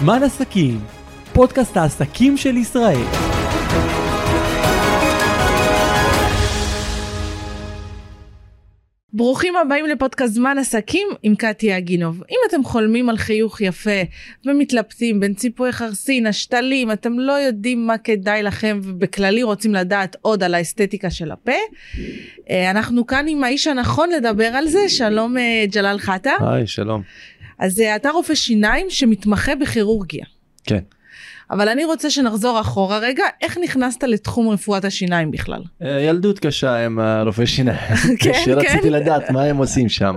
זמן עסקים, פודקאסט העסקים של ישראל. ברוכים הבאים לפודקאסט זמן עסקים עם קטי אגינוב. אם אתם חולמים על חיוך יפה ומתלבטים בין ציפוי חרסין, השתלים, אתם לא יודעים מה כדאי לכם ובכללי רוצים לדעת עוד על האסתטיקה של הפה, אנחנו כאן עם האיש הנכון לדבר על זה. שלום ג'לאל חאטר. היי, שלום. אז אתה רופא שיניים שמתמחה בכירורגיה. כן. אבל אני רוצה שנחזור אחורה רגע, איך נכנסת לתחום רפואת השיניים בכלל? ילדות קשה עם רופאי שיניים, כשרציתי לדעת מה הם עושים שם.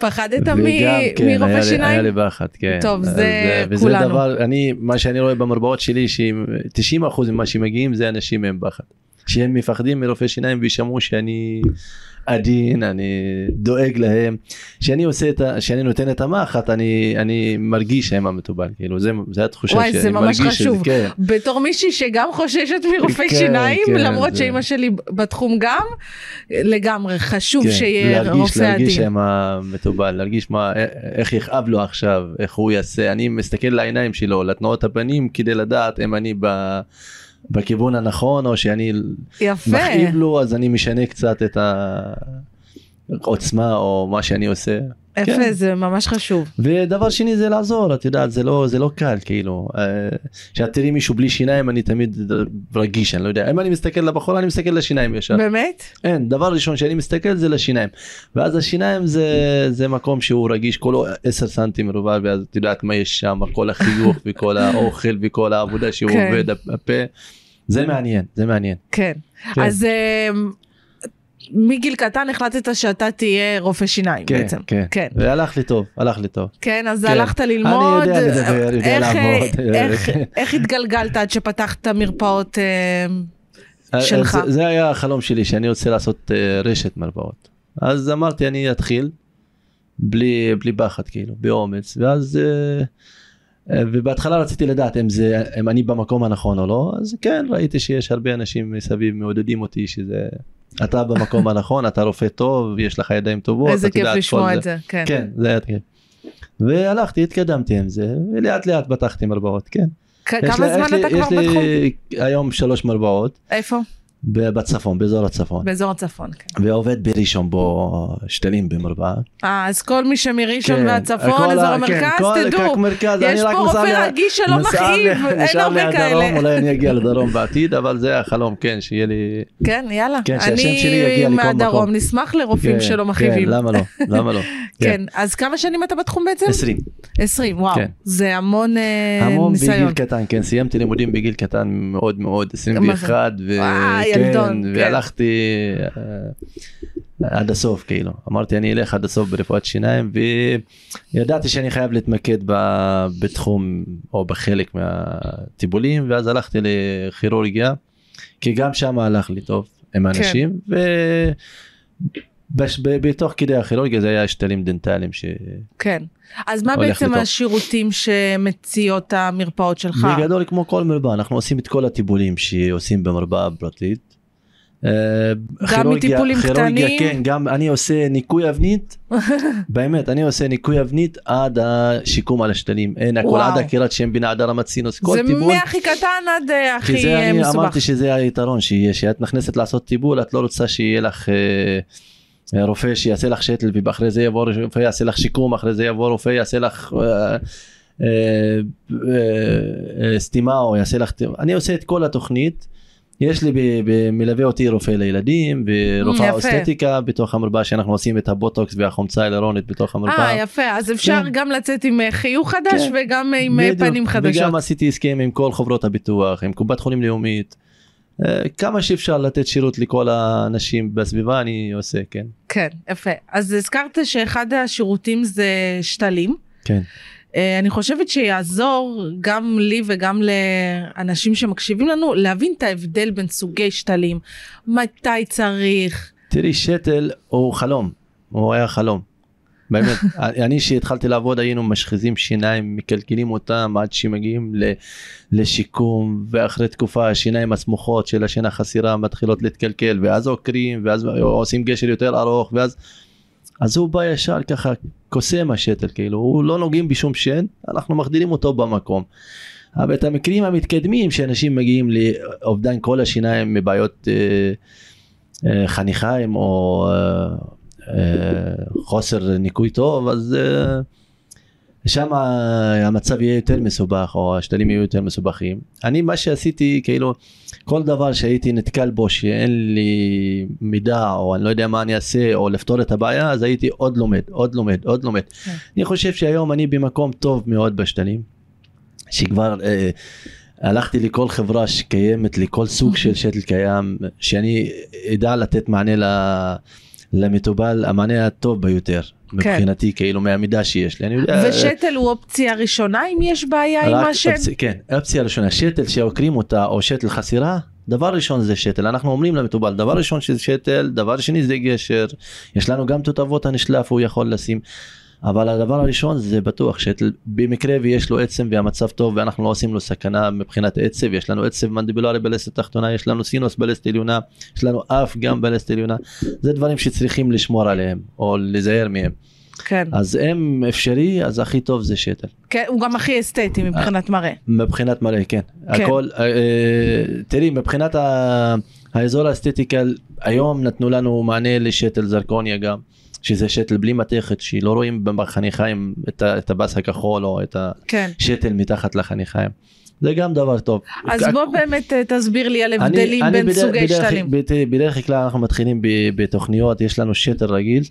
פחדת מרופאי שיניים? היה לי פחד, כן. טוב, זה כולנו. מה שאני רואה במרפאות שלי, 90% ממה שמגיעים זה אנשים עם פחד. שהם מפחדים מרופאי שיניים וישמעו שאני עדין, אני דואג להם, שאני נותן את המחת, אני מרגיש עם המטובל, כאילו, זה התחושה שאני מרגיש. וואי, זה ממש חשוב. בתור מישהי שגם חוששת מרופאי שיניים, למרות שאמא שלי בתחום גם, לגמרי חשוב שיהיה רופא עדין. להרגיש עם המטובל, להרגיש איך יכאב לו עכשיו, איך הוא יעשה, אני מסתכל לעיניים שלו, לתנועות הפנים, כדי לדעת אם אני בכיוון הנכון, או שאני מכאיב לו, אז אני משנה קצת את העוצמה, או מה שאני עושה. יפה, כן. זה ממש חשוב. ודבר שני זה לעזור, את יודעת, זה לא קל, כאילו. כשאת תראי מישהו בלי שיניים, אני תמיד רגיש, אני לא יודע. אם אני מסתכל לבחורה, אני מסתכל לשיניים ישר. באמת? אין, דבר ראשון שאני מסתכל זה לשיניים. ואז השיניים זה מקום שהוא רגיש, כל 10 סנטים רובע, ואז את יודעת מה יש שם, כל החיוך וכל האוכל וכל העבודה שהוא כן. עובד, הפה. זה מעניין, זה מעניין. כן. כן. אז מגיל קטן החלטת שאתה תהיה רופא שיניים בעצם. כן, והלך לי טוב, הלך לי טוב. כן, אז הלכת ללמוד. אני יודע לדבר, יודע לעבוד. איך התגלגלת עד שפתחת מרפאות שלך? זה היה החלום שלי, שאני רוצה לעשות רשת מרפאות. אז אמרתי, אני אתחיל, בלי פחד כאילו, באומץ, ואז ובהתחלה רציתי לדעת אם אני במקום הנכון או לא, אז כן, ראיתי שיש הרבה אנשים מסביב מעודדים אותי שזה אתה במקום הנכון, אתה רופא טוב, יש לך ידיים טובות. איזה כיף לשמוע את זה. כן, זה היה כיף. והלכתי, התקדמתי עם זה, ולאט לאט פתחתי מרפאות, כן. כמה זמן אתה כבר בתחום? יש לי היום 3 מרפאות. איפה? בצפון, באזור הצפון. באזור הצפון, כן. ועובד בראשון בו שתלים במרפאה. אז כל מי שמראשון והצפון, אזור המרכז, תדעו. יש פה רופא רגיש שלא מכאיב, אין הרבה כאלה. אולי אני אגיע לדרום בעתיד, אבל זה החלום, כן, שיהיה לי כן, יאללה. אני מהדרום, נשמח לרופאים שלא מכאיבים. למה לא, למה לא. כן, אז כמה שנים אתה בתחום בעצם? 20, וואו. זה המון ניסיון. המון בגיל קטן, כן, סיימתי לימודים בגיל קטן מאוד מאוד, 21 כן, והלכתי עד הסוף, כאילו. אמרתי, אני אלך עד הסוף ברפואת שיניים, וידעתי שאני חייב להתמקד בתחום, או בחלק מהטיפולים, ואז הלכתי לכירורגיה, כי גם שם הלך לי טוב עם אנשים, ובתוך כדי הכירורגיה זה היה שתלים דנטליים ש כן. אז מה בעצם השירותים שמציעות המרפאות שלך? בגדול כמו כל מרפאה, אנחנו עושים את כל הטיפולים שעושים במרפאה פרטית. גם מטיפולים קטנים? כן, גם אני עושה ניקוי אבנית, באמת, אני עושה ניקוי אבנית עד השיקום על השתלים, אין הכל עד הכירת שם בין העדר המצינוס, כל טיפול. זה מהכי קטן עד הכי מסובך. כי זה אני אמרתי שזה היתרון שיהיה, שאת נכנסת לעשות טיפול, את לא רוצה שיהיה לך רופא שיעשה לך שתל, ואחרי זה יבוא רופא יעשה לך שיקום, אחרי זה יבוא רופא יעשה לך סתימה, או יעשה לך אני עושה את כל התוכנית, יש לי מלווה אותי רופא לילדים, ורופא אוסתטיקה בתוך המרפאה, שאנחנו עושים את הבוטוקס והחומצה ההיאלורונית בתוך המרפאה. יפה, אז אפשר גם לצאת עם חיוך חדש, וגם עם פנים חדשות. וגם עשיתי הסכם עם כל חברות הביטוח, עם קופת חולים לאומית, כמה שאפשר לתת שירות לכל האנשים בסביבה, אני עושה, כן. כן, יפה. אז הזכרת שאחד השירותים זה שתלים. כן. אני חושבת שיעזור גם לי וגם לאנשים שמקשיבים לנו, להבין את ההבדל בין סוגי שתלים, מתי צריך. תראי, שתל הוא חלום, הוא היה חלום. באמת, אני שהתחלתי לעבוד היינו משחיזים שיניים, מקלקלים אותם עד שמגיעים לשיקום, ואחרי תקופה השיניים הסמוכות של השן החסירה מתחילות להתקלקל, ואז עוקרים, ואז עושים גשר יותר ארוך, ואז הוא בא ישר ככה קוסם השתל, כאילו, הוא לא נוגעים בשום שן, אנחנו מחדירים אותו במקום. אבל את המקרים המתקדמים שאנשים מגיעים לאובדן כל השיניים מבעיות חניכיים או חוסר ניקוי טוב, אז שם המצב יהיה יותר מסובך, או השתלים יהיו יותר מסובכים. אני מה שעשיתי, כאילו, כל דבר שהייתי נתקל בו שאין לי מידע, או אני לא יודע מה אני אעשה, או לפתור את הבעיה, אז הייתי עוד לומד, עוד לומד, עוד לומד. אני חושב שהיום אני במקום טוב מאוד בשתלים, שכבר הלכתי לכל חברה שקיימת, לכל סוג של שתל קיים, שאני אדע לתת מענה למטובל, המענה הטוב ביותר. מבחינתי, כאילו, מהמידע שיש לי. ושתל הוא אופציה ראשונה, אם יש בעיה עם השם? כן, אופציה ראשונה. שתל שעוקרים אותה, או שתל חסירה, דבר ראשון זה שתל. אנחנו אומרים למטובל, דבר ראשון שזה שתל, דבר שני זה גשר. יש לנו גם תותבות הנשלף, הוא יכול לשים. אבל הדבר הראשון זה בטוח שתל, במקרה ויש לו עצם והמצב טוב, ואנחנו לא עושים לו סכנה מבחינת עצב, יש לנו עצב מנדיבולרי בלסת תחתונה, יש לנו סינוס בלסת עליונה, יש לנו אף גם בלסת עליונה, זה דברים שצריכים לשמור עליהם, או לזהר מהם. כן. אז אם אפשרי, אז הכי טוב זה שתל. כן, הוא גם הכי אסתטי מבחינת מראה. מבחינת מראה, כן. כן. הכל, תראי, מבחינת האזור האסתטיקל, היום נתנו לנו מענה לשתל זרקוניה גם, שזה שתל בלי מתכת, שלא רואים בחניכיים את הבס הכחול, או את השתל מתחת לחניכיים. זה גם דבר טוב. אז בוא באמת תסביר לי על הבדלים בין סוגי שתלים. בדרך כלל אנחנו מתחילים בתוכניות, יש לנו שתל רגיל,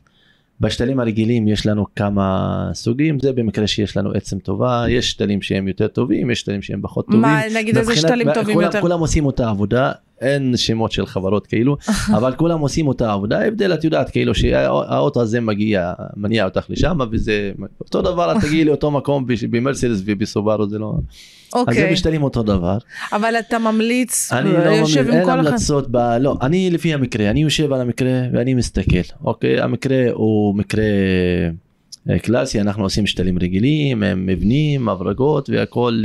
בשתלים הרגילים יש לנו כמה סוגים, זה במקרה שיש לנו עצם טובה, יש שתלים שהם יותר טובים, יש שתלים שהם פחות טובים. מה, נגיד איזה שתלים טובים יותר? כולם עושים אותה עבודה, אין שמות של חברות כאילו, אבל כולם עושים אותה עבודה, ההבדל את יודעת כאילו שהאוטו הזה מגיע, מניע אותך לשם, וזה אותו דבר, את תגיעי לאותו מקום במרסדס ובסובארו, זה לא... אז זה משתלים אותו דבר. אבל אתה ממליץ, יושב עם כל המלצות, לא, אני לפי המקרה, אני יושב על המקרה ואני מסתכל, אוקיי, המקרה הוא מקרה קלאסי, אנחנו עושים שתלים רגילים, מבנים, מברגות והכל...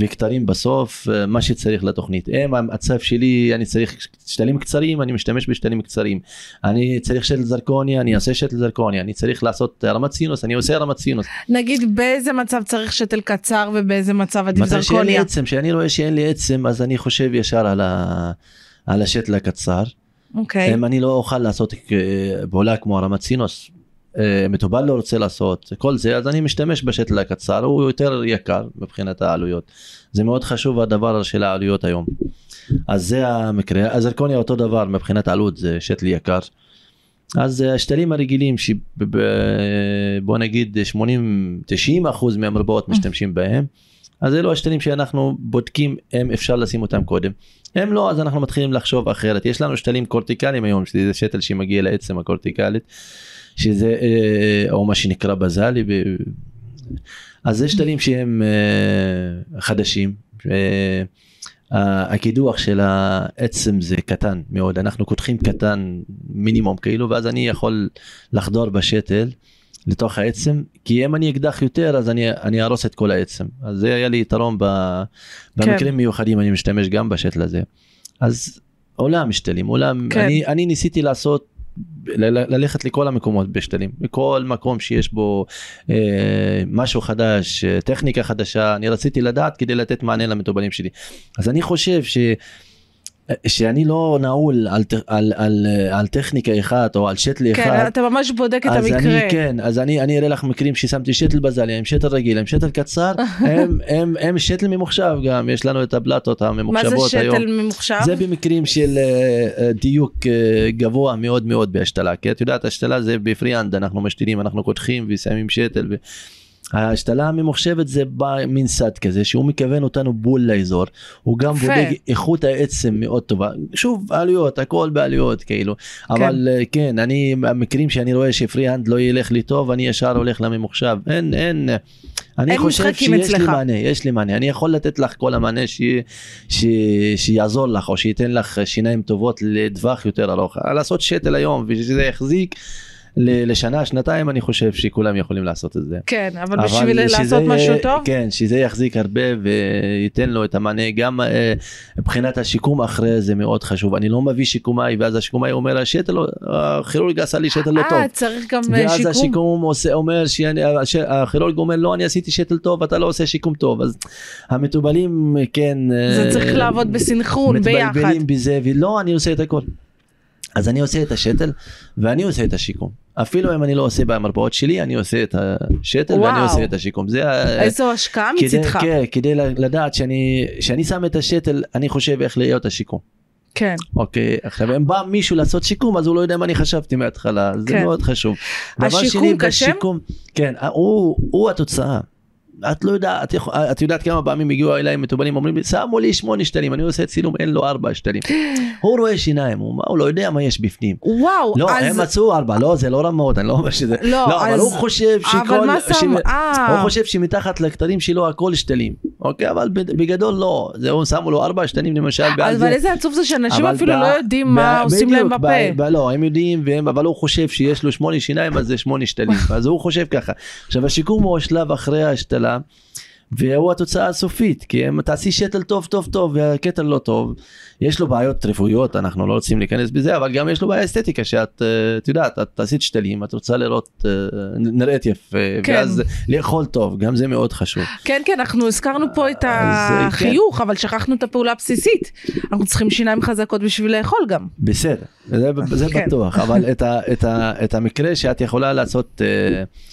וקטרים בסוף, מה שצריך לתוכנית. אם המצב שלי, אני צריך שתלים קצרים, אני משתמש בשתלים קצרים. אני צריך שתל זרקוניה, אני אעשה שתל זרקוניה. אני צריך לעשות הרמת סינוס, אני עושה הרמת סינוס. נגיד, באיזה מצב צריך שתל קצר, ובאיזה מצב עדיף זרקוניה? מתי שאין לי עצם, שאני רואה שאין לי עצם, אז אני חושב ישר על השתל הקצר. אוקיי. אם אני לא אוכל לעשות פעולה כמו הרמת סינוס, מטובל לא רוצה לעשות כל זה, אז אני משתמש בשתל הקצר, הוא יותר יקר מבחינת העלויות, זה מאוד חשוב הדבר של העלויות היום. אז זה המקרה, הזרקוניה אותו דבר מבחינת העלות, זה שתל יקר. אז השתלים הרגילים שבוא נגיד 80-90% מהמרפאות משתמשים בהם, אז אלו השתלים שאנחנו בודקים אם אפשר לשים אותם קודם, אם לא אז אנחנו מתחילים לחשוב אחרת. יש לנו שתלים קורטיקליים היום, שזה שתל שמגיע לעצם הקורטיקלית, שזה, או מה שנקרא בזלי, אז זה שתלים שהם חדשים, הקידוח של העצם זה קטן מאוד, אנחנו קודחים קטן מינימום כאילו, ואז אני יכול לחדור בשתל לתוך העצם, כי אם אני אקדח יותר אז אני ארוס את כל העצם, אז זה היה לי יתרון במקרים מיוחדים, אני משתמש גם בשתל הזה. אז עולם שתלים, עולם, אני ניסיתי לעשות, ללכת לכל המקומות בשתלים, בכל מקום שיש בו משהו חדש, טכניקה חדשה, אני רציתי לדעת כדי לתת מענה למטובלים שלי. אז אני חושב שאני לא נעול על טכניקה אחת או על שתל אחד. כן, אתה ממש בודק את המקרה. כן, אז אני אראה לך מקרים ששמתי שתל בזליה, עם שתל רגיל, עם שתל קצר, הם שתל ממוחשב גם, יש לנו את הבלטות הממוחשבות היום. מה זה שתל ממוחשב? זה במקרים של דיוק גבוה מאוד מאוד בהשתלה, כי את יודעת, השתלה זה בפריאנד, אנחנו משתילים, אנחנו קודחים ושמים שתל, ההשתלה הממוחשבת זה בא מין סד כזה, שהוא מכוון אותנו בול לאזור, הוא גם בודק איכות העצם מאוד טובה, שוב עלויות, הכל בעלויות כאילו, אבל כן, אני, המקרים שאני רואה שפריהנד לא ילך לי טוב, אני ישר הולך לממוחשב, אין, אני חושב שיש לי מענה, יש לי מענה, אני יכול לתת לך כל המענה שיעזור לך, או שייתן לך שיניים טובות לדווח יותר ארוך, לעשות שתל היום, ושזה יחזיק, לשנה, שנתיים, אני חושב שכולם יכולים לעשות את זה. כן, אבל בשביל לעשות משהו טוב? כן, שזה יחזיק הרבה וייתן לו את המענה, גם מבחינת השיקום אחרי זה מאוד חשוב. אני לא מביא שיקומאי, ואז השיקומאי אומר, הכירורג עשה לי שתל לא טוב. צריך גם שיקום. ואז השיקום אומר, הכירורג אומר, לא, אני עשיתי שתל טוב, אתה לא עושה שיקום טוב. אז המטובלים, כן. זה צריך לעבוד בסנכרון, ביחד. מטבלבלים בזה, ולא, אני עושה את הכל. אז אני עושה את השתל, ואני עושה את השיקום. אפילו אם אני לא עושה במרפאות שלי, אני עושה את השתל, ואני עושה את השיקום. איזו השקעה מצדך. כן, כדי לדעת שאני שם את השתל, אני חושב איך להיות השיקום. כן. אוקיי, עכשיו, אם בא מישהו לעשות שיקום, אז הוא לא יודע מה אני חשבתי מההתחלה. זה מאוד חשוב. השיקום קשה? כן, הוא התוצאה. את יודעת כמה פעמים הגיעו אליי מטובלים, אומרים לי, שמו לי 8 שתלים, אני עושה צילום, אין לו 4 שתלים. הוא רואה שיניים, הוא לא יודע מה יש בפנים. וואו, לא, הם מצאו 4, לא, זה לא רמות, אני לא אומר שזה. לא, אבל הוא חושב שכל, הוא חושב שמתחת לכתרים שלו הכל שתלים. אוקיי, אבל בגדול לא, זהו, שמו לו 4 שתלים למשל. אבל איזה עצוב זה שאנשים אפילו לא יודעים מה עושים להם בפה. לא, הם יודעים, אבל הוא חושב שיש לו 8 שיניים, אז זה 8 שתלים. אז הוא חושב ככה. עכשיו, השיקום הוא שלב אחרי השתלה, והוא התוצאה הסופית, כי אם תעשי שתל טוב טוב טוב והקטל לא טוב, יש לו בעיות רפואיות, אנחנו לא רוצים להיכנס בזה, אבל גם יש לו בעיה אסתטיקה, שאת יודעת, את תעשית שתלים, את רוצה לראות נראית יפה, ואז לאכול טוב, גם זה מאוד חשוב. כן, כן, אנחנו הזכרנו פה את החיוך, אבל שכחנו את הפעולה הבסיסית, אנחנו צריכים שיניים חזקות בשביל לאכול גם. בסדר, זה בטוח, אבל את המקרה שאת יכולה לעשות,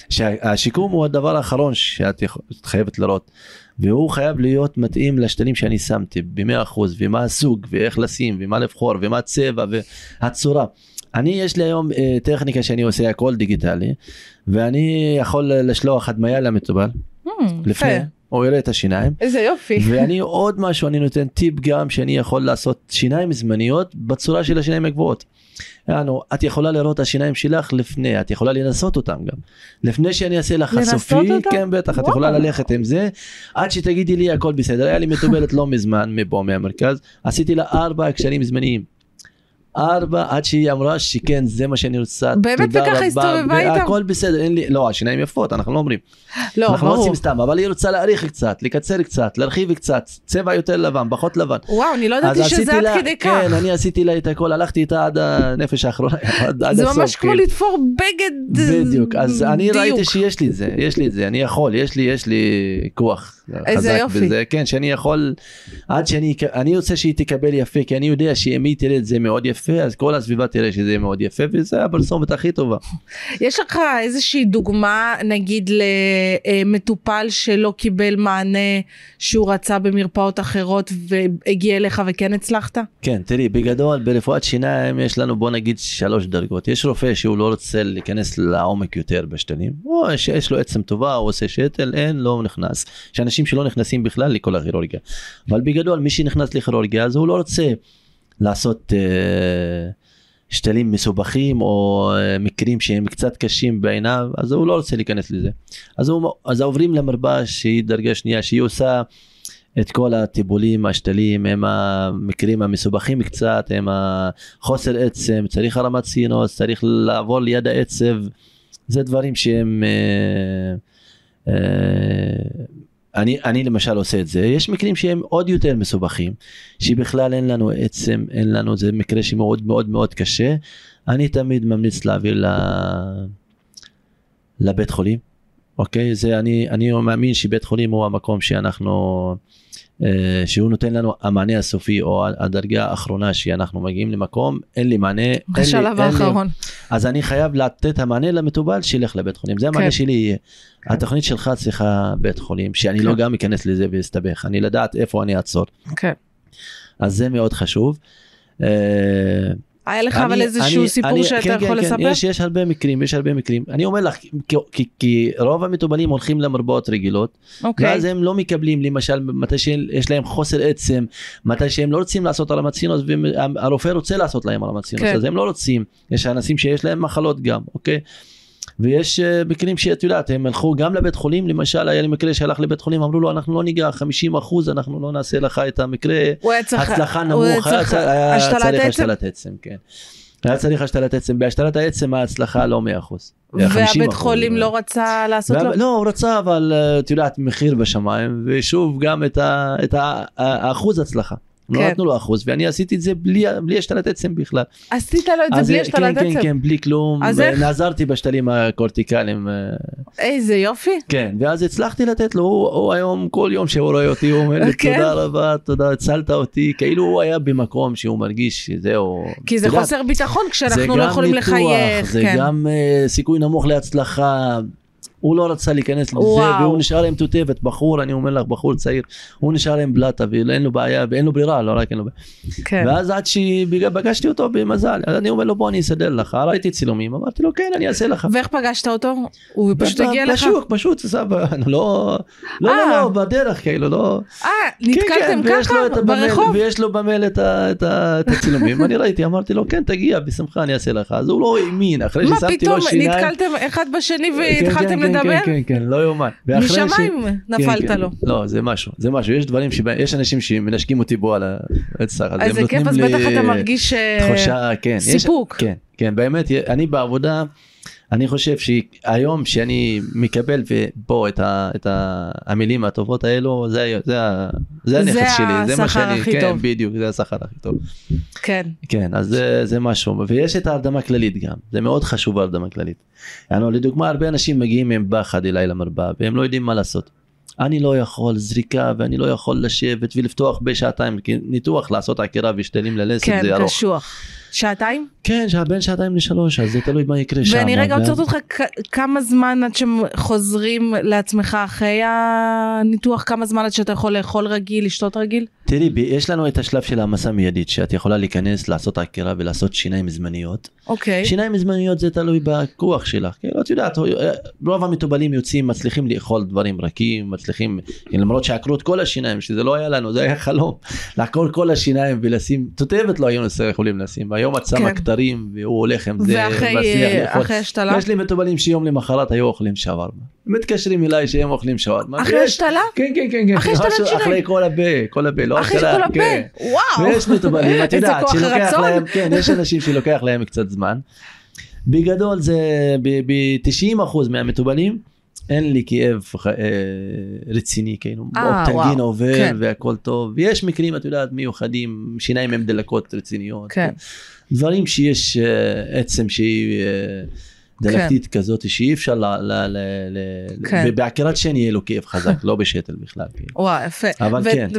שהשיקום הוא הדבר האחרון שאת חייבת לראות, והוא חייב להיות מתאים לשתלים שאני שמתי, ב100%, ומה הסוג, ואיך לשים, ומה לבחור, ומה הצבע, והצורה. אני, יש לי היום טכניקה שאני עושה הכל דיגיטלי, ואני יכול לשלוח הדמיה למטובל, לפני, הוא יראה את השיניים. איזה יופי. ואני עוד משהו, אני נותן טיפ גם, שאני יכול לעשות שיניים זמניות, בצורה של השיניים הגבוהות. את יכולה לראות את השיניים שלך לפני, את יכולה לנסות אותם גם. לפני שאני אעשה לך חשופי, כן בטח, את יכולה ללכת עם זה, עד שתגידי לי הכל בסדר. היה לי מטובלת לא מזמן, מבוא מהמרכז, עשיתי לה 4 הקשרים זמניים. 4, עד שהיא אמרה שכן, זה מה שאני רוצה. באמת וככה הסתובבה איתם? הכל בסדר, אין לי, לא, השיניים יפות, אנחנו לא אומרים. לא, אנחנו לא עושים סתם, אבל היא רוצה להאריך קצת, לקצר קצת, להרחיב קצת, צבע יותר לבן, פחות לבן. וואו, אני לא ידעתי שזה עד כדי כך. כן, אני עשיתי לה את הכל, הלכתי איתה עד הנפש האחרונה, עד הסוף. זה ממש כמו לתפור בגד דיוק. בדיוק, אז אני ראיתי שיש לי את זה, יש לי את זה, אני יכול, יש לי כוח. איזה יופי. כן, שאני יכול, עד שאני רוצה שהיא תקבל יפה, כי אני יודע שאם היא תראה את זה מאוד יפה, אז כל הסביבה תראה שזה מאוד יפה, וזה הפרסומת הכי טובה. יש לך איזושהי דוגמה, נגיד למטופל שלא קיבל מענה, שהוא רצה במרפאות אחרות, והגיע אליך וכן הצלחת? כן, תראי, בגדול, ברפואת שיניים יש לנו, בוא נגיד, 3 דרגות. יש רופא שהוא לא רוצה להיכנס לעומק יותר בשתלים, או שיש לו עצם טובה, הוא עושה שתל, אין, לא נכנס. יש אנשים שלא נכנסים בכלל לכל הכירורגיה. אבל בגדול, מי שנכנס לכירורגיה, אז הוא לא רוצה לעשות שתלים מסובכים, או מקרים שהם קצת קשים בעיניו, אז הוא לא רוצה להיכנס לזה. אז עוברים למרפאה שהיא דרגה שנייה, שהיא עושה את כל הטיפולים, השתלים, הם המקרים המסובכים קצת, הם החוסר עצם, צריך הרמת סינוס, צריך לעבור ליד העצב, זה דברים שהם... אני למשל עושה את זה. יש מקרים שהם עוד יותר מסובכים, שבכלל אין לנו עצם, אין לנו, זה מקרה שמאוד מאוד מאוד קשה. אני תמיד ממליץ להעביר לבית חולים. אוקיי? זה אני מאמין שבית חולים הוא המקום שאנחנו, שהוא נותן לנו המענה הסופי, או הדרגה האחרונה שאנחנו מגיעים למקום, אין לי מענה. בשלב האחרון. אז אני חייב לתת המענה למטובל שילך לבית חולים. זה המענה שלי. התוכנית שלך צריכה בית חולים, שאני לא גם אכנס לזה ואסתבך. אני לדעת איפה אני אעצור. אז זה מאוד חשוב. היה לך אבל איזשהו סיפור שאתה יכול לספר? יש הרבה מקרים, יש הרבה מקרים. אני אומר לך, כי רוב המטובלים הולכים למרפאות רגילות, ואז הם לא מקבלים, למשל, מתי שיש להם חוסר עצם, מתי שהם לא רוצים לעשות הרמת סינוס, והרופא רוצה לעשות להם הרמת סינוס, אז הם לא רוצים. יש אנשים שיש להם מחלות גם, אוקיי? ויש מקרים שאת יודעת, הם הלכו גם לבית חולים, למשל, היה לי מקרה שהלך לבית חולים, אמרו לו, אנחנו לא ניגע, 50%, אנחנו לא נעשה לך את המקרה, הצלחה נמוך, היה צריך השתלת עצם, כן. היה צריך השתלת עצם, בהשתלת העצם ההצלחה לא 100%. והבית חולים לא רצה לעשות לו? לא, הוא רצה, אבל תולעת מחיר בשמיים, ושוב גם את האחוז הצלחה. לא נתנו לו אחוז, ואני עשיתי את זה בלי השתלת עצם בכלל. עשית לו את זה בלי השתלת עצם? כן, כן, בלי כלום, ונעזרתי בשתלים הקורטיקליים. איזה יופי. כן, ואז הצלחתי לתת לו, הוא היום, כל יום שהוא רואה אותי, הוא אומר לי, תודה רבה, תודה, הצלת אותי, כאילו הוא היה במקום שהוא מרגיש שזהו. כי זה חוסר ביטחון כשאנחנו לא יכולים לחייך. זה גם סיכוי נמוך להצלחה. הוא לא רצה להיכנס לזה, והוא נשאר עם תותבת, בחור, אני אומר לך, בחור צעיר, הוא נשאר עם בלטה, ואין לו בעיה, ואין לו ברירה, לא רק אין לו בעיה. ואז עד שפגשתי אותו במזל, אז אני אומר לו, בוא אני אסדר לך, ראיתי צילומים, אמרתי לו, כן, אני אעשה לך. ואיך פגשת אותו? הוא פשוט הגיע לך? פשוט, סבבה, לא, בדרך, כאילו, לא. נתקלתם ככה, ברחוב? ויש לו במייל את הצילומים, אני ראיתי, אמרתי לו, כן, תגיע, בשמחה, אני אעשה לך. אז הוא לא האמין, אחרי ששמתי לו שיניים. מה פתאום, נתקלתם אחד בשני והתחלתם לדבר? כן, כן, לא יומן. משמיים נפלת לו. לא, זה משהו, זה משהו. יש דברים שיש אנשים שמנשקים אותי בו על הצלחה. אז זה כיף, אז בטח אתה מרגיש סיפוק. כן, כן, באמת, אני בעבודה, אני חושב שהיום שאני מקבל בו את המילים הטובות האלו, זה הנכס שלי. זה השכר הכי טוב. כן, בדיוק, זה השכר הכי טוב. כן. כן, אז זה משהו. ויש את ההרדמה כללית גם. זה מאוד חשוב ההרדמה כללית. לדוגמה, הרבה אנשים מגיעים עם פחד אליי למרפאה, והם לא יודעים מה לעשות. אני לא יכול זריקה, ואני לא יכול לשבת ולפתוח בשעתיים, כי ניתוח לעשות עקירה ושתלים ללסת זה ארוך. כן, קשוח. שעתיים? כן, בין שעתיים לשלוש, אז זה תלוי מה יקרה שם. ואני רגע עוצרת אותך, כמה זמן עד שחוזרים לעצמך אחרי הניתוח, כמה זמן עד שאתה יכול לאכול רגיל, לשתות רגיל? תראי, יש לנו את השלב של המסע מיידית, שאת יכולה להיכנס, לעשות עקירה ולעשות שיניים זמניות. אוקיי. שיניים זמניות זה תלוי בכוח שלך. את יודעת, רוב המטובלים יוצאים, מצליחים לאכול דברים רכים, מצליחים, למרות שעקרו את כל השיניים, שזה לא היה לנו, זה היה חלום. לעקור כל השיניים ולשים, תותבת לא היום יכולים לשים, היום את שם הכתרים, והוא הולך עם זה, ואחרי השתלה? יש לי מטובלים שיום למחרת היו אוכלים שווארמה. מתקשרים אליי שהם אוכלים שווארמה. אחרי השתלה? כן, כן, כן. אחרי השתלת שיניים? אחרי כל הפה, כל הפה, לא אחרי כל הפה? וואו! ויש מטובלים, את יודעת, יש אנשים שלוקח להם קצת זמן. בגדול זה, ב-90% מהמטובלים, אין לי כאב רציני, אופטלגין עובר והכל טוב. יש מקרים, את יודעת, מיוחדים, שיניים עם דלקות רציניות. דברים שיש עצם שהיא דלקתית כזאת, שאי אפשר ובעקירת שן יהיה לו כאב חזק, לא בשתל בכלל. וואו, יפה.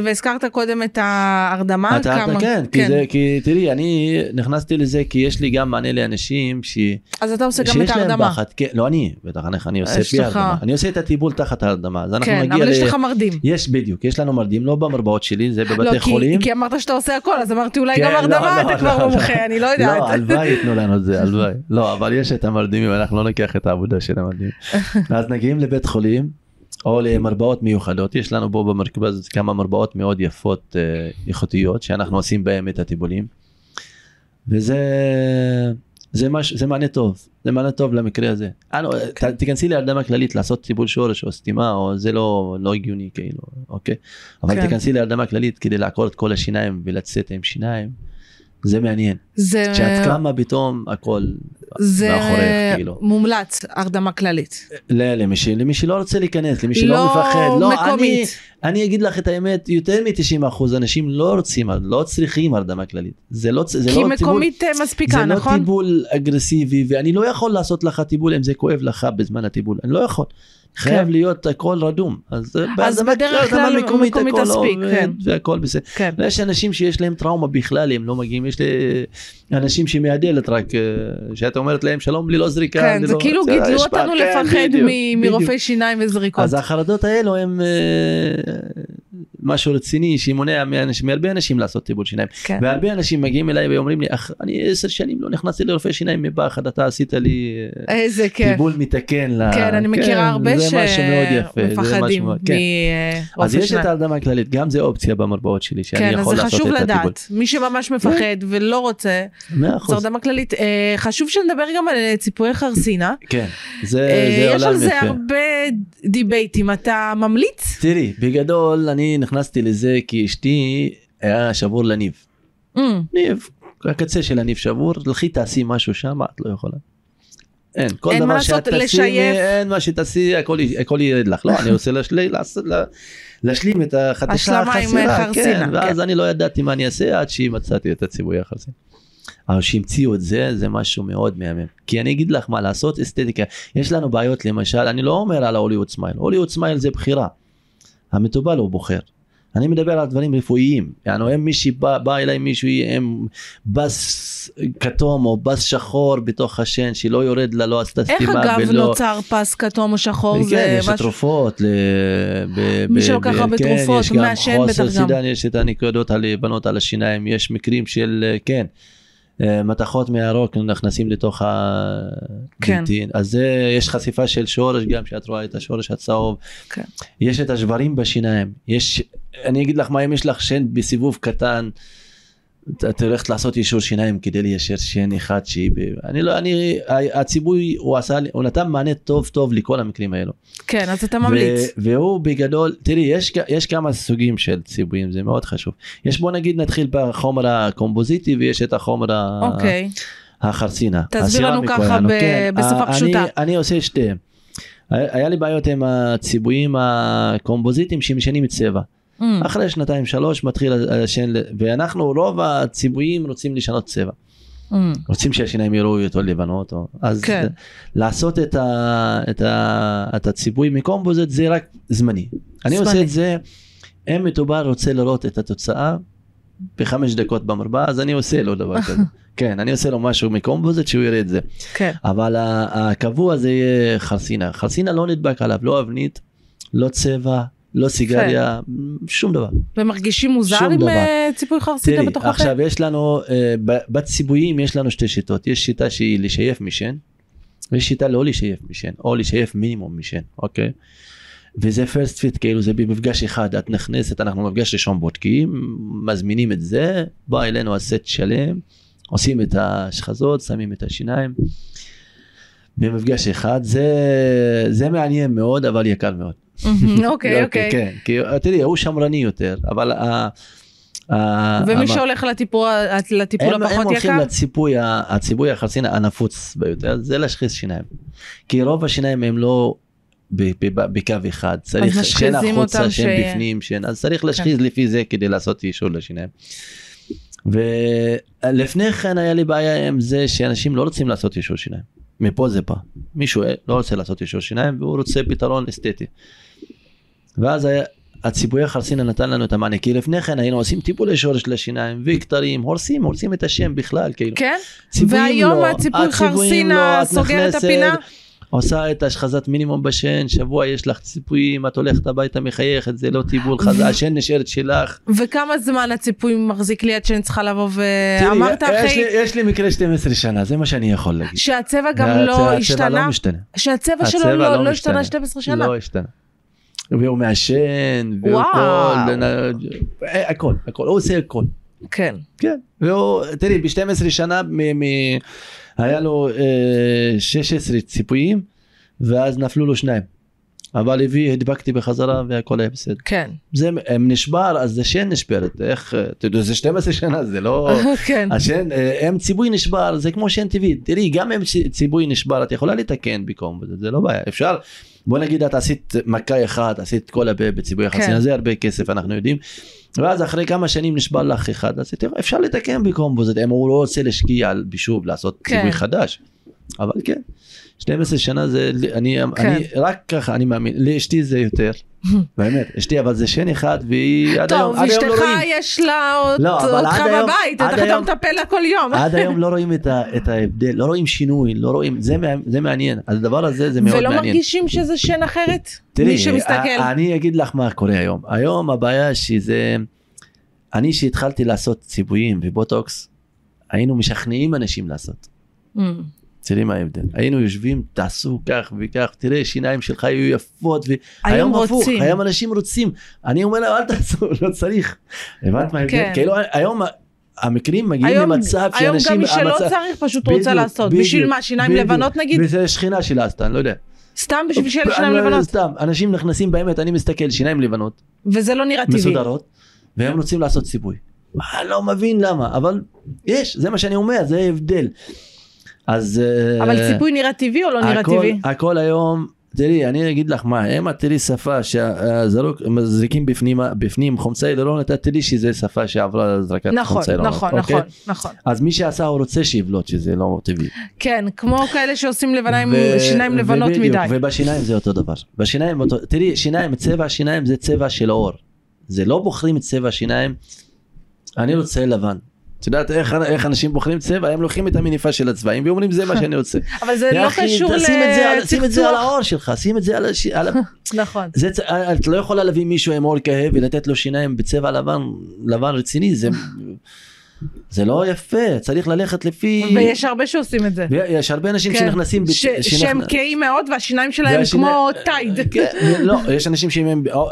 והזכרת קודם את ההרדמה? כן, כי תראי, אני נכנסתי לזה כי יש לי גם מענה לאנשים אז אתה עושה גם את ההרדמה? לא, אני עושה פי ההרדמה. אני עושה את הטיפול תחת ההרדמה. כן, אבל יש לך מרדים. יש בדיוק, יש לנו מרדים, לא במרפאות שלי, זה בבתי חולים. כי אמרת שאתה עושה הכל, אז אמרתי אולי גם הרדמה, אתה כבר מומחה, אני לא יודעת. לא, הלוואי יתנו לנו את זה, הלוואי. לא, אבל יש את המרדים. ואנחנו לא ניקח את העבודה של המדהים. אז נגיעים לבית חולים, או למרפאות מיוחדות. יש לנו פה במרכז כמה מרפאות מאוד יפות, איכותיות, שאנחנו עושים בהם את הטיפולים. זה מענה טוב. זה מענה טוב למקרה הזה. תיכנסי להרדמה כללית, לעשות טיפול שורש או סתימה, או זה לא הגיוני, כאילו, אוקיי? אבל תיכנסי להרדמה כללית כדי לעקור את כל השיניים ולצאת עם שיניים. זה מעניין. כשאת קמה פתאום הכל מאחורך, כאילו. זה מומלץ, הרדמה כללית. לא, למי שלא רוצה להיכנס, למי שלא מפחד. לא מקומית. אני אגיד לך את האמת, יותר מ-90% אנשים לא רוצים, לא צריכים הרדמה כללית. זה לא טיפול. כי מקומית מספיקה, נכון? זה לא טיפול אגרסיבי, ואני לא יכול לעשות לך טיפול אם זה כואב לך בזמן הטיפול. אני לא יכול. חייב להיות הכל רדום. אז בדרך כלל מקומית הספיק. והכל בסדר. יש אנשים שיש להם טראומה בכלל, הם לא מגיעים. יש אנשים שמעדלת רק, שאתה אומרת להם שלום בלי לא זריקה. כן, זה כאילו גידלו אותנו לפחד מרופאי שיניים וזריקות. אז החרדות האלו הם משהו רציני, שמונע מהרבה אנשים לעשות טיפול שיניים. והרבה אנשים מגיעים אליי ואומרים לי, אני 10 שנים לא נכנסתי לרופאי שיניים מפחד, אתה עשית לי טיפול מתקן. כן, אני מכירה הרבה שמפחדים אז יש את ההרדמה הכללית, גם זה אופציה במרפאות שלי שאני יכול לעשות את הטיפול. זה חשוב לדעת, מי שממש מפחד ולא רוצה זה הרדמה כללית. חשוב שנדבר גם על ציפויי חרסינה. יש על זה הרבה דיבייטים, אתה ממליץ? תראי, בגדול אני נכנסתי לזה כי אשתי היה שבור לניב, הקצה של הניב שבור, לכי תעשי משהו שם, את לא יכולה. אין, כל דבר שאת תעשי, אין מה שתעשי, הכל ירד לך. לא, אני רוצה להשלים את החתיכה החסירה, כן, ואז אני לא ידעתי מה אני אעשה, עד שהיא מצאתי את הציווי החסין. אבל שהמציאו את זה, זה משהו מאוד מהמם. כי אני אגיד לך מה לעשות, אסתטיקה. יש לנו בעיות, למשל, אני לא אומר על ההוליווד סמייל. הוליווד סמייל זה בחירה. המטובל הוא בוחר. אני מדבר על דברים רפואיים. يعني, אם מישהו בא אליי מישהו עם פס כתום או פס שחור בתוך השן, שלא יורד לה, לא עשתה סתימה. איך אגב ולא... נוצר פס כתום או שחור? כן, זה יש משהו... תרופות. מי שלוקח הרבה תרופות, כן, מהשן בטח גם. יש גם חוסר סידן, יש את הנקודות על בנות על השיניים, יש מקרים של, כן, מתחות מהרוק נכנסים לתוך הדנטין, אז יש חשיפה של שורש גם, שאת רואה את השורש הצהוב, יש את השברים בשיניים, אני אגיד לך מה, אם יש לך שן בסיבוב קטן, את הולכת לעשות יישור שיניים כדי ליישר שן אחד שהיא, הציבוי הוא נתן מענה טוב טוב לכל המקרים האלו. כן, אז אתה ממליץ. והוא בגדול, תראי, יש כמה סוגים של ציבויים, זה מאוד חשוב. יש, בוא נגיד, נתחיל בחומר הקומפוזיטי ויש את החומר החרסינה. תסביר לנו ככה בשפה פשוטה. אני עושה שתיהם. היה לי בעיות עם הציבויים הקומפוזיטיים שמשנים את צבע. אחרי 2-3 מתחיל השן, ואנחנו רוב הציבויים רוצים לשנות צבע, רוצים שהשיניים יראו יותר לבנות, אז לעשות את הציבוי מקומפוזיט זה רק זמני. אני עושה את זה, אם מטובל רוצה לראות את התוצאה ב5 דקות במרפאה, אז אני עושה לו דבר כזה, כן, אני עושה לו משהו מקומפוזיט שהוא יראה את זה, אבל הקבוע זה יהיה חרסינה. חרסינה לא נדבק עליו, לא אבנית, לא צבע, לא סיגריה, שום דבר. ומרגישים מוזר עם ציבוי חרסינה בתוך החיים? עכשיו יש לנו, בציבויים יש לנו 2 שיטות. יש שיטה שהיא לשייף משן, ויש שיטה לא לשייף משן, או לשייף מינימום משן, אוקיי? וזה first fit, כאילו זה במפגש אחד, את נכנסת, אנחנו מפגש ראשון בודקים, מזמינים את זה, בא אלינו הסט שלם, עושים את השחזות, שמים את השיניים, במפגש אחד, זה מעניין מאוד, אבל יקר מאוד. אוקיי, אוקיי. כן, כי תראי, הוא שמרני יותר, אבל... ומי שהולך לטיפול הפחות יקר? הם הולכים לציבוי החרסינה הנפוץ ביותר, זה לשחיז שיניים. כי רוב השיניים הם לא בקו אחד, צריך שן החוצה, שן בפנים, אז צריך לשחיז לפי זה כדי לעשות יישור לשיניים. ולפני כן היה לי בעיה עם זה שאנשים לא רוצים לעשות יישור שיניים. מפה זה פה. מישהו לא רוצה לעשות יישור שיניים, והוא רוצה פתרון אסתטי. ואז הציבוי החרסינה נתן לנו את המענה, כי לפני כן היינו עושים טיפולי שורש לשיניים, וקטרים, הורסים את השם בכלל, כאילו. כן? והיום הציבוי חרסינה סוגר את הפינה? עושה את השחזת מינימום בשן, שבוע יש לך ציפויים, את הולכת הביתה מחייכת, זה לא טיבול חזה, השן נשארת שלך. וכמה זמן הציפויים מחזיק לי עד שאני צריכה לבוא ואמרת אחי? יש לי מקרה 12 שנה, זה מה שאני יכול להגיד. שהצבע גם לא השתנה? שהצבע שלו לא השתנה 12 שנה? לא השתנה. והוא מעשן, והוא הכל, הכל, הוא עושה הכל. כן. כן, והוא, תראי, ב-12 שנה היה לו 16 ציפויים, ואז נפלו לו 2. אבל הביא, הדבקתי בחזרה, והכל היה בסדר. כן. זה נשבר, אז השן נשברת. איך, תדעו, זה 12 שנה, זה לא... כן. השן, אם ציבוי נשבר, זה כמו שן טבעי. תראי, גם אם ציבוי נשבר, את יכולה לתקן בקום, זה לא בעיה. אפשר, בוא נגיד, את עשית מכה אחת, עשית כל הפה בציבוי החסינה, זה הרבה כסף, אנחנו יודעים. ואז אחרי כמה שנים נשבר לך אחד, אז אפשר לתקן בקומפוזיט, אם הוא לא רוצה להשקיע בשוב, לעשות ציווי חדש, אבל כן, 12 שנה זה, אני רק ככה, אני מאמין, לאשתי זה יותר, באמת, אשתי, אבל זה שן אחד, והיא עד היום לא רואים. טוב, אשתך יש לה אותך בבית, אתה חתם תפל לה כל יום. עד היום לא רואים את ההבדל, לא רואים שינוי, לא רואים, זה מעניין, הדבר הזה זה מאוד מעניין. ולא מרגישים שזה שן אחרת? מי שמסתכל. אני אגיד לך מה קורה היום. היום הבעיה שזה, אני שהתחלתי לעשות ציבויים ובוטוקס, היינו משכנעים אנשים לעשות. תראי מה ההבדל. היינו יושבים, תעשו כך וכך, תראה, שיניים שלך יהיו יפות, והיום הפוך, היום אנשים רוצים. אני אומר לה, אל תעשו, לא צריך. הבנת מה ההבדל? כאילו, היום המקרים מגיעים למצב שאנשים... היום גם שלא צריך, פשוט רוצה לעשות. בשביל מה, שיניים לבנות נגיד? וזה שכינה שלה עשתה, אני לא יודע. סתם בשביל שיניים לבנות? סתם, אנשים נכנסים באמת, אני מסתכל, שיניים לבנות. וזה לא נראה טבעי. מסודרות, והם רוצים לעשות ציבוי. אני לא מבין למה, אבל יש, זה מה שאני אומר, זה הבדל. אז... אבל ציפוי נראה טבעי או לא נראה טבעי? הכל היום, תראי, אני אגיד לך מה, אם את תראי שפה שמזריקים בפנים חומצה הילרון, אתה תראי שזה שפה שעברה הזרקת חומצה הילרון. נכון, נכון, נכון. אז מי שעשה הוא רוצה שיבלוט שזה לא טבעי. כן, כמו כאלה שעושים שיניים לבנות מדי. ובשיניים זה אותו דבר. בשיניים, תראי, שיניים, צבע השיניים זה צבע של אור. זה לא בוחרים את צבע השיניים, אני רוצה לבן. את יודעת איך אנשים בוחרים צבע? הם לוקחים את המניפה של הצבעים ואומרים זה מה שאני רוצה. אבל זה לא קשור לצבע. שים את זה על האור שלך, שים את זה על... נכון. את לא יכולה להביא מישהו עם אור כהה ולתת לו שיניים בצבע לבן, לבן רציני, זה לא יפה, צריך ללכת לפי... ויש הרבה שעושים את זה. יש הרבה אנשים שנכנסים... שהם כהים מאוד והשיניים שלהם כמו טייד. לא, יש אנשים שהם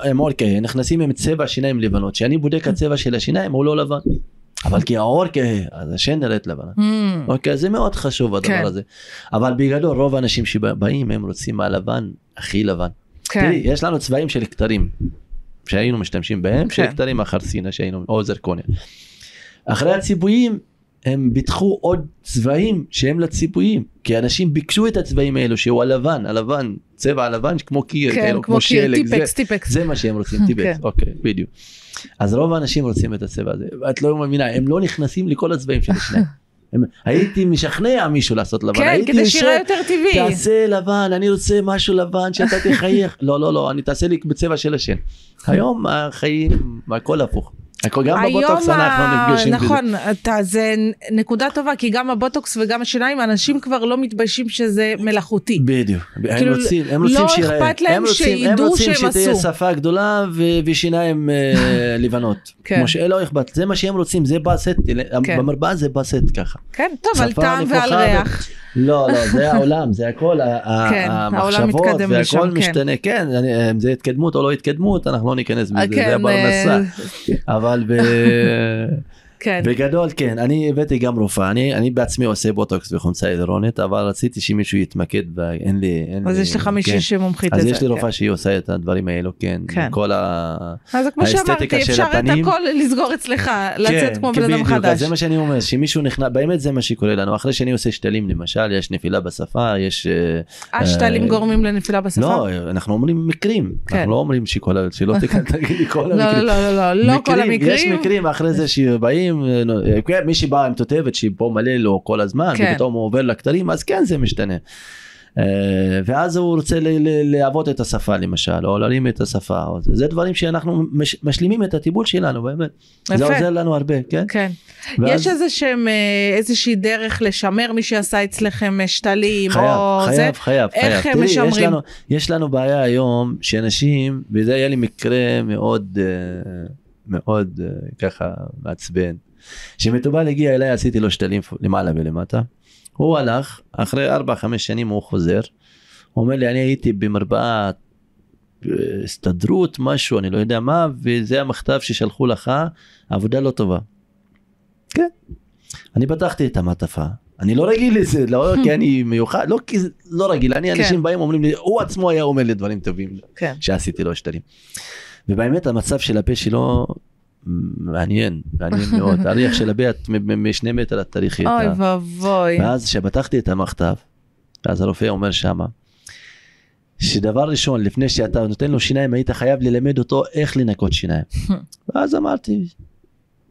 עם אור כהה, נכנסים עם צבע שיניים לבנות, שאני בודק הצבע של השיניים הוא לא לבן. אבל כי האור כהה, אז השן נראית לבנה. אוקיי, זה מאוד חשוב הדבר הזה. אבל בגדול, רוב האנשים שבאים, הם רוצים הלבן, הכי לבן. תראי, יש לנו צבעים של כתרים, שהיינו משתמשים בהם, של כתרים החרסינה, שהיינו, או זרקוניה. אחרי הציפויים, הם ביטחו עוד צבעים שהם לציפויים, כי אנשים ביקשו את הצבעים האלו, שהוא הלבן, הלבן, צבע הלבן, כמו קיר, כמו שלג, טיפקס, טיפקס. זה מה שהם רוצים, טיפקס, אוקיי, בדיוק. אז רוב האנשים רוצים את הצבע הזה, את לא מבינה, הם לא נכנסים לכל הצבעים של השניים. הייתי משכנע מישהו לעשות לבן. כן, כדי שיראה יותר טבעי. תעשה לבן, אני רוצה משהו לבן שאתה תחייך. לא, לא, לא, אני תעשה לי בצבע של השן. היום החיים, הכל הפוך. גם בבוטוקס אנחנו נפגשים בזה. נכון, זה נקודה טובה, כי גם הבוטוקס וגם השיניים, אנשים כבר לא מתביישים שזה מלאכותי. בדיוק, הם רוצים שיראה. לא אכפת להם שידעו שהם עשו. הם רוצים שתהיה שפה גדולה ושיניים לבנות. כמו שלא אכפת, זה מה שהם רוצים, זה בסט, במרפאה זה בסט ככה. כן, טוב, על טעם ועל ריח. לא, לא, זה העולם, זה הכל, המחשבות והכל משתנה, כן, אם זה התקדמות או לא התקדמות, אנחנו לא ניכנס בזה, זה הפרנסה, אבל בגדול כן, אני הבאתי גם רופאה, אני בעצמי עושה בוטוקס וחומצה הידרונית, אבל רציתי שמישהו יתמקד, אז יש לך מישהו שמומחית את זה, אז יש לי רופאה שהיא עושה את הדברים האלו, כן, כל האסתטיקה של הפנים, אפשר את הכל לסגור אצלך, לצאת כמו בן אדם חדש. זה מה שאני אומר, שמישהו נכנע, באמת זה מה שקורה לנו, אחרי שאני עושה שתלים למשל, יש נפילה בשפה, יש... השתלים גורמים לנפילה בשפה? לא, אנחנו אומרים מקרים, אנחנו לא אומרים שלא תגיד לי כל המקרים. לא כל המקרים. מי שבא עם תותבת שפה מלא לו כל הזמן ופתאום הוא עובר לכתרים, אז כן זה משתנה, ואז הוא רוצה לעבוד את השפה למשל, או להרים את השפה, זה דברים שאנחנו משלימים את הטיפול שלנו, באמת זה עוזר לנו הרבה. יש איזושהי דרך לשמר מי שעשה אצלכם שתלים? חייב, יש לנו בעיה היום שאנשים, וזה היה לי מקרה מאוד ככה מעצבן, שמטובל הגיע אליי, עשיתי לו שתלים למעלה ולמטה, הוא הלך, אחרי 4-5 שנים הוא חוזר, הוא אומר לי, אני הייתי במרפאה הסתדרות משהו, אני לא יודע מה, וזה המכתב ששלחו לך, עבודה לא טובה. כן, אני פתחתי את המעטפה, אני לא רגיל לזה, לא כי אני מיוחד, לא כי לא רגיל, אני אנשים באים אומרים לי, הוא עצמו היה אומר לי דברים טובים, שעשיתי לו שתלים. ובאמת המצב של הפה שלו מעניין, מעניין מאוד. הריח של הפה משני מטר את תריחי את ה... אוי ואבוי. ואז כשפתחתי את המכתב, אז הרופא אומר שמה, שדבר ראשון, לפני שאתה נותן לו שיניים, היית חייב ללמד אותו איך לנקות שיניים. ואז אמרתי,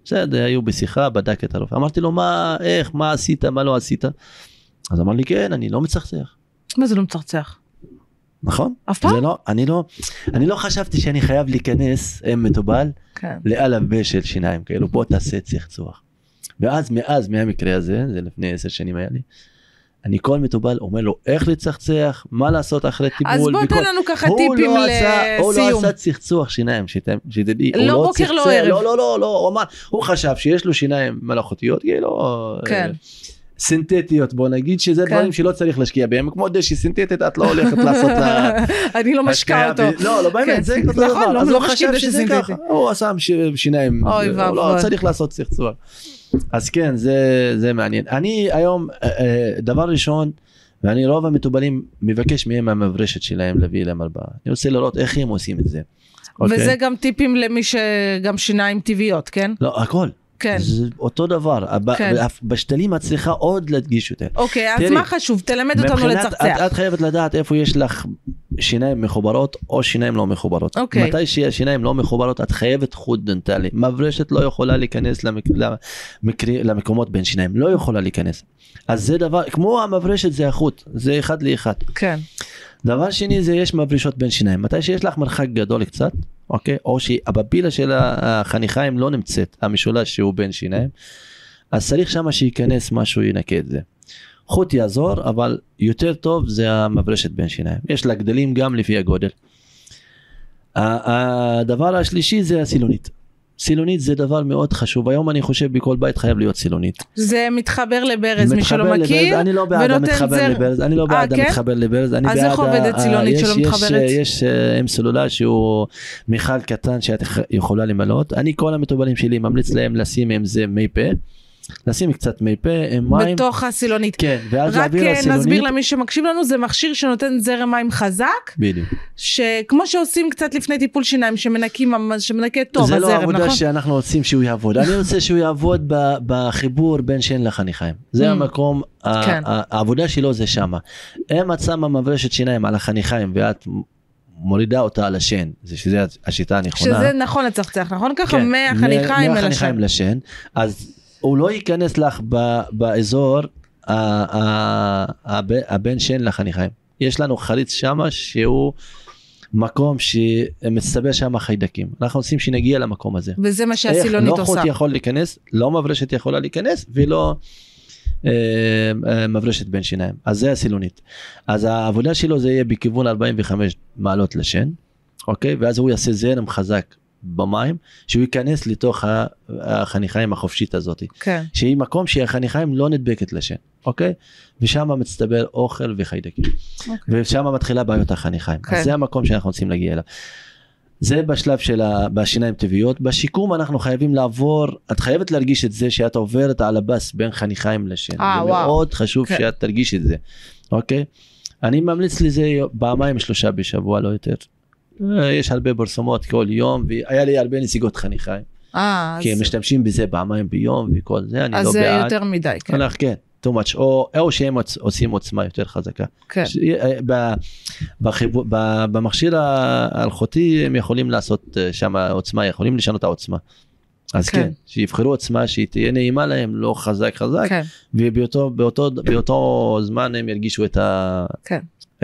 בסדר, היו בשיחה, בדק את הרופא. אמרתי לו, מה, איך, מה עשית, מה לא עשית? אז אמר לי, כן, אני לא מצחצח. מה זה לא מצחצח? נכון? אף פעם? אני לא חשבתי שאני חייב להיכנס עם מטובל לאלף בשל שיניים, כאילו בוא תעשה צחצוח. ואז מאז מהמקרה הזה, זה לפני 10 שנים היה לי, אני כל מטובל אומר לו איך לצחצח, מה לעשות אחרי טיפול. אז בוא תן לנו ככה טיפים לסיום. הוא לא עשה צחצוח שיניים, שתדעי. לא בוקר, לא ערב. לא, לא, לא, הוא חשב שיש לו שיניים מלאכותיות, כאילו... כן. סינתטיות, בוא נגיד, שזה דברים שלא צריך להשקיע בהם, כמו דשי סינתטית, את לא הולכת לעשות לה... אני לא משקע אותו. לא, לא, באמת, זה כתוב דבר. אז לא חשב שזה ככה. הוא עשה שיניים, הוא לא צריך לעשות צחצוח. אז כן, זה מעניין. אני היום, דבר ראשון, ואני רוב המטובלים מבקש מהם המברשת שלהם להביא אליהם הרבעה. אני רוצה לראות איך הם עושים את זה. וזה גם טיפים למי שגם שיניים טבעיות, כן? לא, הכל. כן. זה אותו דבר. כן. בשתלים את צריכה עוד להדגיש יותר. אוקיי, אז מה חשוב? תלמד אותנו לצחצח. את חייבת לדעת איפה יש לך שיניים מחוברות או שיניים לא מחוברות. אוקיי. מתי שיניים לא מחוברות, את חייבת חוט דנטלי. מברשת לא יכולה להיכנס למקומות בין שיניים. לא יכולה להיכנס. אז זה דבר, כמו המברשת זה החוט. זה אחד לאחד. כן. דבר שני זה יש מברשות בין שיניים. מתי שיש לך מרחק גדול קצת, אוקיי? או שהפפילה של החניכיים לא נמצאת, המשולש שהוא בין שיניים, אז צריך שמה שייכנס משהו ינקה את זה. חוט יעזור, אבל יותר טוב זה המברשת בין שיניים. יש לה גדלים גם לפי הגודל. הדבר השלישי זה הסילונית. סילונית זה דבר מאוד חשוב. היום אני חושב בכל בית חייב להיות סילונית. זה מתחבר לברז, מי שלא מכיר. אני לא בעד המתחבר לברז. אני לא בעד המתחבר לברז. אז איך עובדת סילונית שלא מתחברת? יש עם סלולה שהוא מיכל קטן שאת יכולה למלות. אני כל המטובלים שלי ממליץ להם לשים עם זה מי פה. לשים קצת מי פה עם מים. בתוך הסילונית. כן. רק נסביר למי שמקשיב לנו, זה מכשיר שנותן זרם מים חזק. בדיוק. שכמו שעושים קצת לפני טיפול שיניים, שמנקה טוב הזרם, נכון? זה לא עבודה שאנחנו רוצים שהוא יעבוד. אני רוצה שהוא יעבוד בחיבור בין שן לחניכיים. זה המקום, העבודה שלו זה שמה. אם את שמה מברשת שיניים על החניכיים ואת מורידה אותה על השן, שזה השיטה הנכונה. שזה נכון לצחצח, נכון? ככה מהחניכיים לשן. אז הוא לא ייכנס לך באזור הבין שן לחניכיים. יש לנו חריץ שם שהוא מקום שמצטבר שם חיידקים. אנחנו רוצים שנגיע למקום הזה. וזה מה שהסילונית עושה. לא חוט יכול להיכנס, לא מברשת יכולה להיכנס, ולא מברשת בין שיניים. אז זה הסילונית. אז העבודה שלו זה יהיה בכיוון 45 מעלות לשן, אוקיי? ואז הוא יעשה זרם חזק במים, שהוא ייכנס לתוך החניכיים החופשית הזאת, שהיא מקום שהחניכיים לא נדבקת לשן, אוקיי? ושם מצטבר אוכל וחיידקים, ושם מתחילה בעיות החניכיים. אז זה המקום שאנחנו רוצים להגיע אליו. זה בשלב של השיניים טבעיות. בשיקום אנחנו חייבים לעבור, את חייבת להרגיש את זה שאת עוברת על הבס בין חניכיים לשן. זה מאוד חשוב שאת תרגיש את זה, אוקיי? אני ממליץ לזה פעמיים 3 בשבוע, לא יותר. יש הרבה פרסומות כל יום, והיה לי הרבה נסיגות חניכיים, כי הם משתמשים בזה פעמיים ביום וכל זה, אני לא בעד. אז זה יותר מדי, כן. כן, או שהם עושים עוצמה יותר חזקה. במכשיר האלחוטי הם יכולים לעשות שם עוצמה, יכולים לשנות העוצמה. אז כן, שיבחרו עוצמה שהיא תהיה נעימה להם, לא חזק, ובאותו זמן הם ירגישו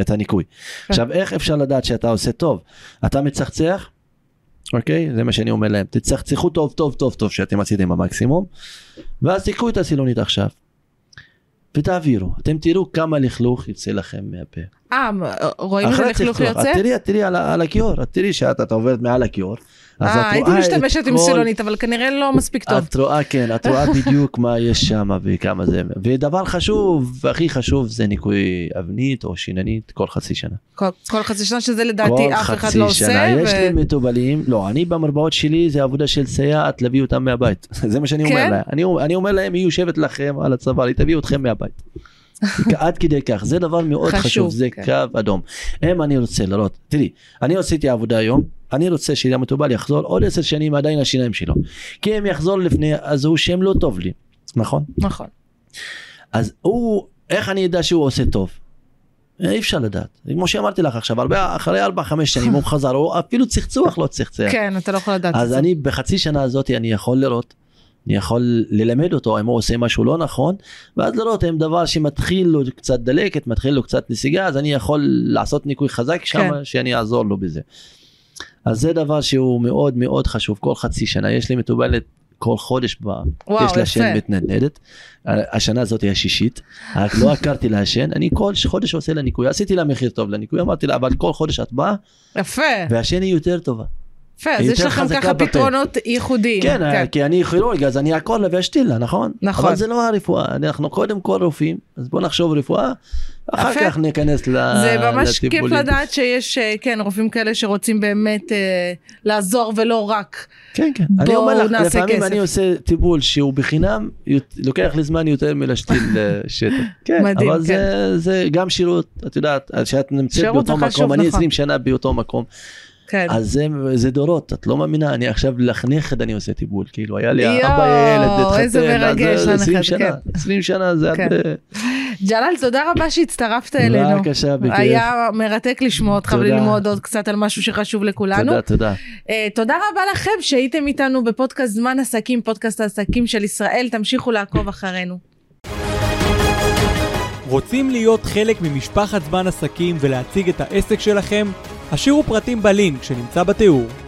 את הניקוי. עכשיו, איך אפשר לדעת שאתה עושה טוב? אתה מצחצח, אוקיי? זה מה שאני אומר להם. תצחצחו טוב, שאתם עשיתם המקסימום, ואז תיקחו את הסילונית עכשיו, ותעבירו. אתם תראו כמה לכלוך יצא לכם מהפה. רואים את הלכלוך יוצא? תראי על הכיור, תראי שאת עוברת מעל הכיור. הייתי משתמשת עם סילונית, אבל כנראה לא מספיק טוב. את רואה, כן, את רואה בדיוק מה יש שם וכמה זה. ודבר חשוב, והכי חשוב, זה ניקוי אבנית או שיננית כל חצי שנה. כל חצי שנה, שזה לדעתי אף אחד לא עושה. יש לי מטובלים, לא, אני במרפאות שלי, זה עבודה של סייעת, להביא אותם מהבית. זה מה שאני אומר להם. אני אומר להם, היא יושבת לכם על הצוואר, היא תביא אתכם מהבית. עד כדי כך, זה דבר מאוד חשוב, זה קו אדום. אם אני רוצה לראות, תראי, אני עשיתי עבודה היום, אני רוצה שהמטובל יחזור עוד 10 שנים עדיין השיניים שלו, כי אם יחזור לפני, אז הוא שם לא טוב לי, נכון? נכון. אז הוא, איך אני יודע שהוא עושה טוב? אי אפשר לדעת, כמו שאמרתי לך עכשיו, אחרי 4-5 שנים הוא חזר, הוא אפילו צחצוח לא צחצח. כן, אתה לא יכול לדעת. אז אני בחצי שנה הזאת, אני יכול לראות, אני יכול ללמד אותו אם הוא עושה משהו לא נכון, ואז לראות אם דבר שמתחיל לו קצת דלקת, מתחיל לו קצת נסיגה, אז אני יכול לעשות ניקוי חזק שם, שאני אעזור לו בזה. אז זה דבר שהוא מאוד מאוד חשוב, כל חצי שנה, יש לי מטובלת כל חודש באה, יש לה שן מתנדנדת, השנה הזאת היא השישית, רק לא הכרתי לה שן, אני כל חודש עושה לה ניקוי, עשיתי לה מחיר טוב לניקוי, אמרתי לה, אבל כל חודש את באה, והשן היא יותר טובה. אז יש לכם ככה פתרונות ייחודיים. כן, כי אני כירורג, אז אני אעקור לה ואשתיל לה, נכון? נכון. אבל זה לא הרפואה, אנחנו קודם כל רופאים, אז בואו נחשוב רפואה, אחר כך ניכנס לטיפולים. זה ממש כיף לדעת שיש, כן, רופאים כאלה שרוצים באמת לעזור ולא רק. כן, כן. אני אומר לך, לפעמים אני עושה טיפול שהוא בחינם, לוקח לי זמן יותר מלהשתיל שטח. כן, אבל זה גם שירות, את יודעת, שאת נמצאת באותו מקום, אני 20 שנה באותו מקום. כן. אז זה דורות, את לא מאמינה, אני עכשיו לנכד אני עושה טיפול, כאילו היה לי אבא ילד, התחתן, איזה מרגש לנכד, 20 שנה, 20 שנה זה עד... ג'לאל, תודה רבה שהצטרפת אלינו. בבקשה, בכיף. היה מרתק לשמוע אותך וללמוד עוד קצת על משהו שחשוב לכולנו. תודה, תודה. תודה רבה לכם שהייתם איתנו בפודקאסט זמן עסקים, פודקאסט העסקים של ישראל. תמשיכו לעקוב אחרינו. רוצים להיות חלק ממשפחת זמן עסקים ולהציג את העסק שלכם? השאירו פרטים בלינק שנמצא בתיאור.